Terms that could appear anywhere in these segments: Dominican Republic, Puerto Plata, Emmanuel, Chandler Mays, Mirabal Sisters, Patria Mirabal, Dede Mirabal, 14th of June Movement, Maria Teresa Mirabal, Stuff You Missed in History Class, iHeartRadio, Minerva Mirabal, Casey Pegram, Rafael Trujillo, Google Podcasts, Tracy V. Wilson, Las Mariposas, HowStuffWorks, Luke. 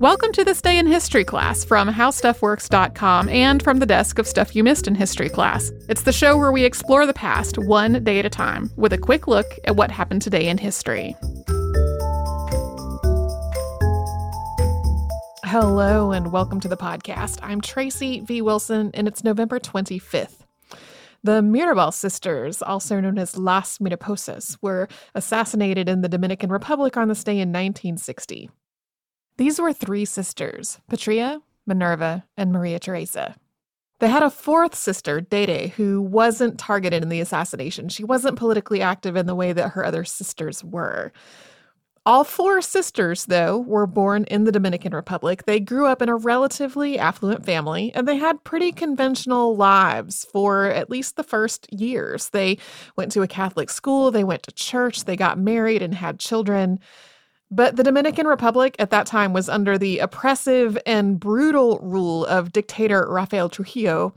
Welcome to This Day in History Class from HowStuffWorks.com and from the desk of Stuff You Missed in History Class. It's the show where we explore the past one day at a time with a quick look at what happened today in history. Hello and welcome to the podcast. I'm Tracy V. Wilson and it's November 25th. The Mirabal sisters, also known as Las Mariposas, were assassinated in the Dominican Republic on this day in 1960. These were three sisters, Patria, Minerva, and Maria Teresa. They had a fourth sister, Dede, who wasn't targeted in the assassination. She wasn't politically active in the way that her other sisters were. All four sisters, though, were born in the Dominican Republic. They grew up in a relatively affluent family, and they had pretty conventional lives for at least the first years. They went to a Catholic school, they went to church, they got married and had children. But the Dominican Republic at that time was under the oppressive and brutal rule of dictator Rafael Trujillo.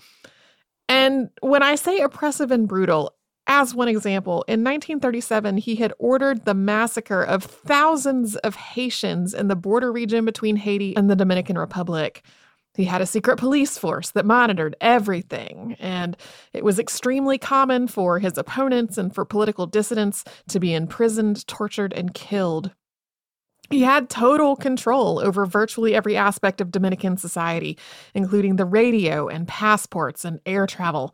And when I say oppressive and brutal, as one example, in 1937, he had ordered the massacre of thousands of Haitians in the border region between Haiti and the Dominican Republic. He had a secret police force that monitored everything, and it was extremely common for his opponents and for political dissidents to be imprisoned, tortured, and killed. He had total control over virtually every aspect of Dominican society, including the radio and passports and air travel.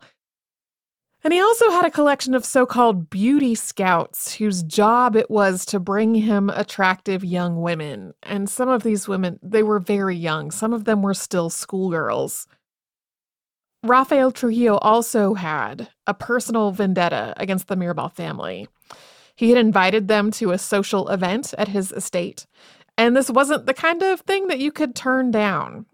And he also had a collection of so-called beauty scouts whose job it was to bring him attractive young women. And some of these women, they were very young. Some of them were still schoolgirls. Rafael Trujillo also had a personal vendetta against the Mirabal family. He had invited them to a social event at his estate, and this wasn't the kind of thing that you could turn down.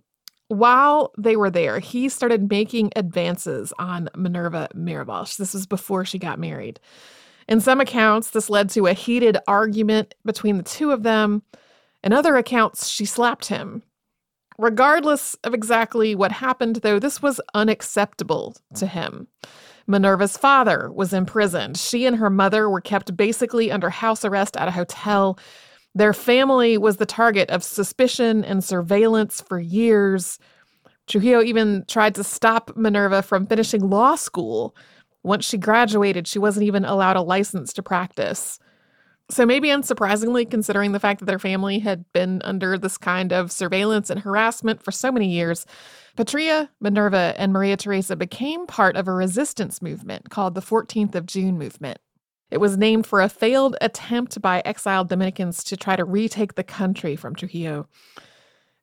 While they were there, he started making advances on Minerva Mirabal. This was before she got married. In some accounts, this led to a heated argument between the two of them. In other accounts, she slapped him. Regardless of exactly what happened, though, this was unacceptable to him. Minerva's father was imprisoned. She and her mother were kept basically under house arrest at a hotel. Their family was the target of suspicion and surveillance for years. Trujillo even tried to stop Minerva from finishing law school. Once she graduated, she wasn't even allowed a license to practice. So maybe unsurprisingly, considering the fact that their family had been under this kind of surveillance and harassment for so many years, Patria, Minerva, and Maria Teresa became part of a resistance movement called the 14th of June Movement. It was named for a failed attempt by exiled Dominicans to try to retake the country from Trujillo.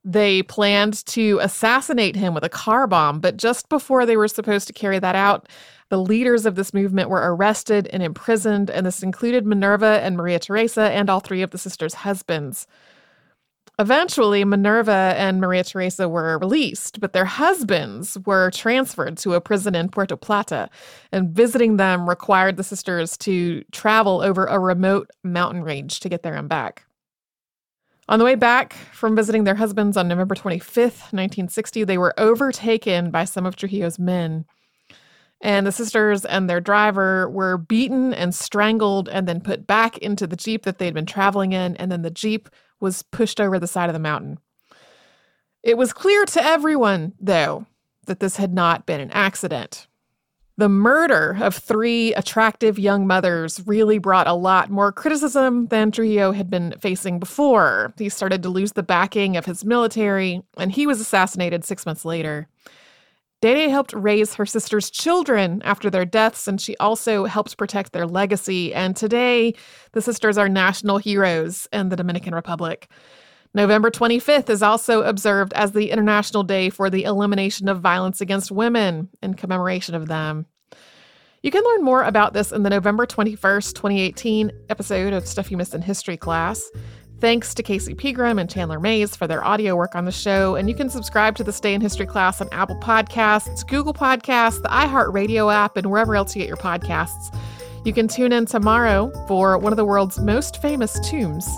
They planned to assassinate him with a car bomb, but just before they were supposed to carry that out, the leaders of this movement were arrested and imprisoned, and this included Minerva and Maria Teresa and all three of the sisters' husbands. Eventually, Minerva and Maria Teresa were released, but their husbands were transferred to a prison in Puerto Plata, and visiting them required the sisters to travel over a remote mountain range to get there and back. On the way back from visiting their husbands on November 25th, 1960, they were overtaken by some of Trujillo's men. And the sisters and their driver were beaten and strangled and then put back into the Jeep that they'd been traveling in, and then the Jeep was pushed over the side of the mountain. It was clear to everyone, though, that this had not been an accident. The murder of three attractive young mothers really brought a lot more criticism than Trujillo had been facing before. He started to lose the backing of his military, and he was assassinated 6 months later. Dede helped raise her sister's children after their deaths, and she also helped protect their legacy. And today, the sisters are national heroes in the Dominican Republic. November 25th is also observed as the International Day for the Elimination of Violence Against Women in commemoration of them. You can learn more about this in the November 21st, 2018 episode of Stuff You Missed in History Class. Thanks to Casey Pegram and Chandler Mays for their audio work on the show. And you can subscribe to This Day in History Class on Apple Podcasts, Google Podcasts, the iHeartRadio app, and wherever else you get your podcasts. You can tune in tomorrow for one of the world's most famous tombs.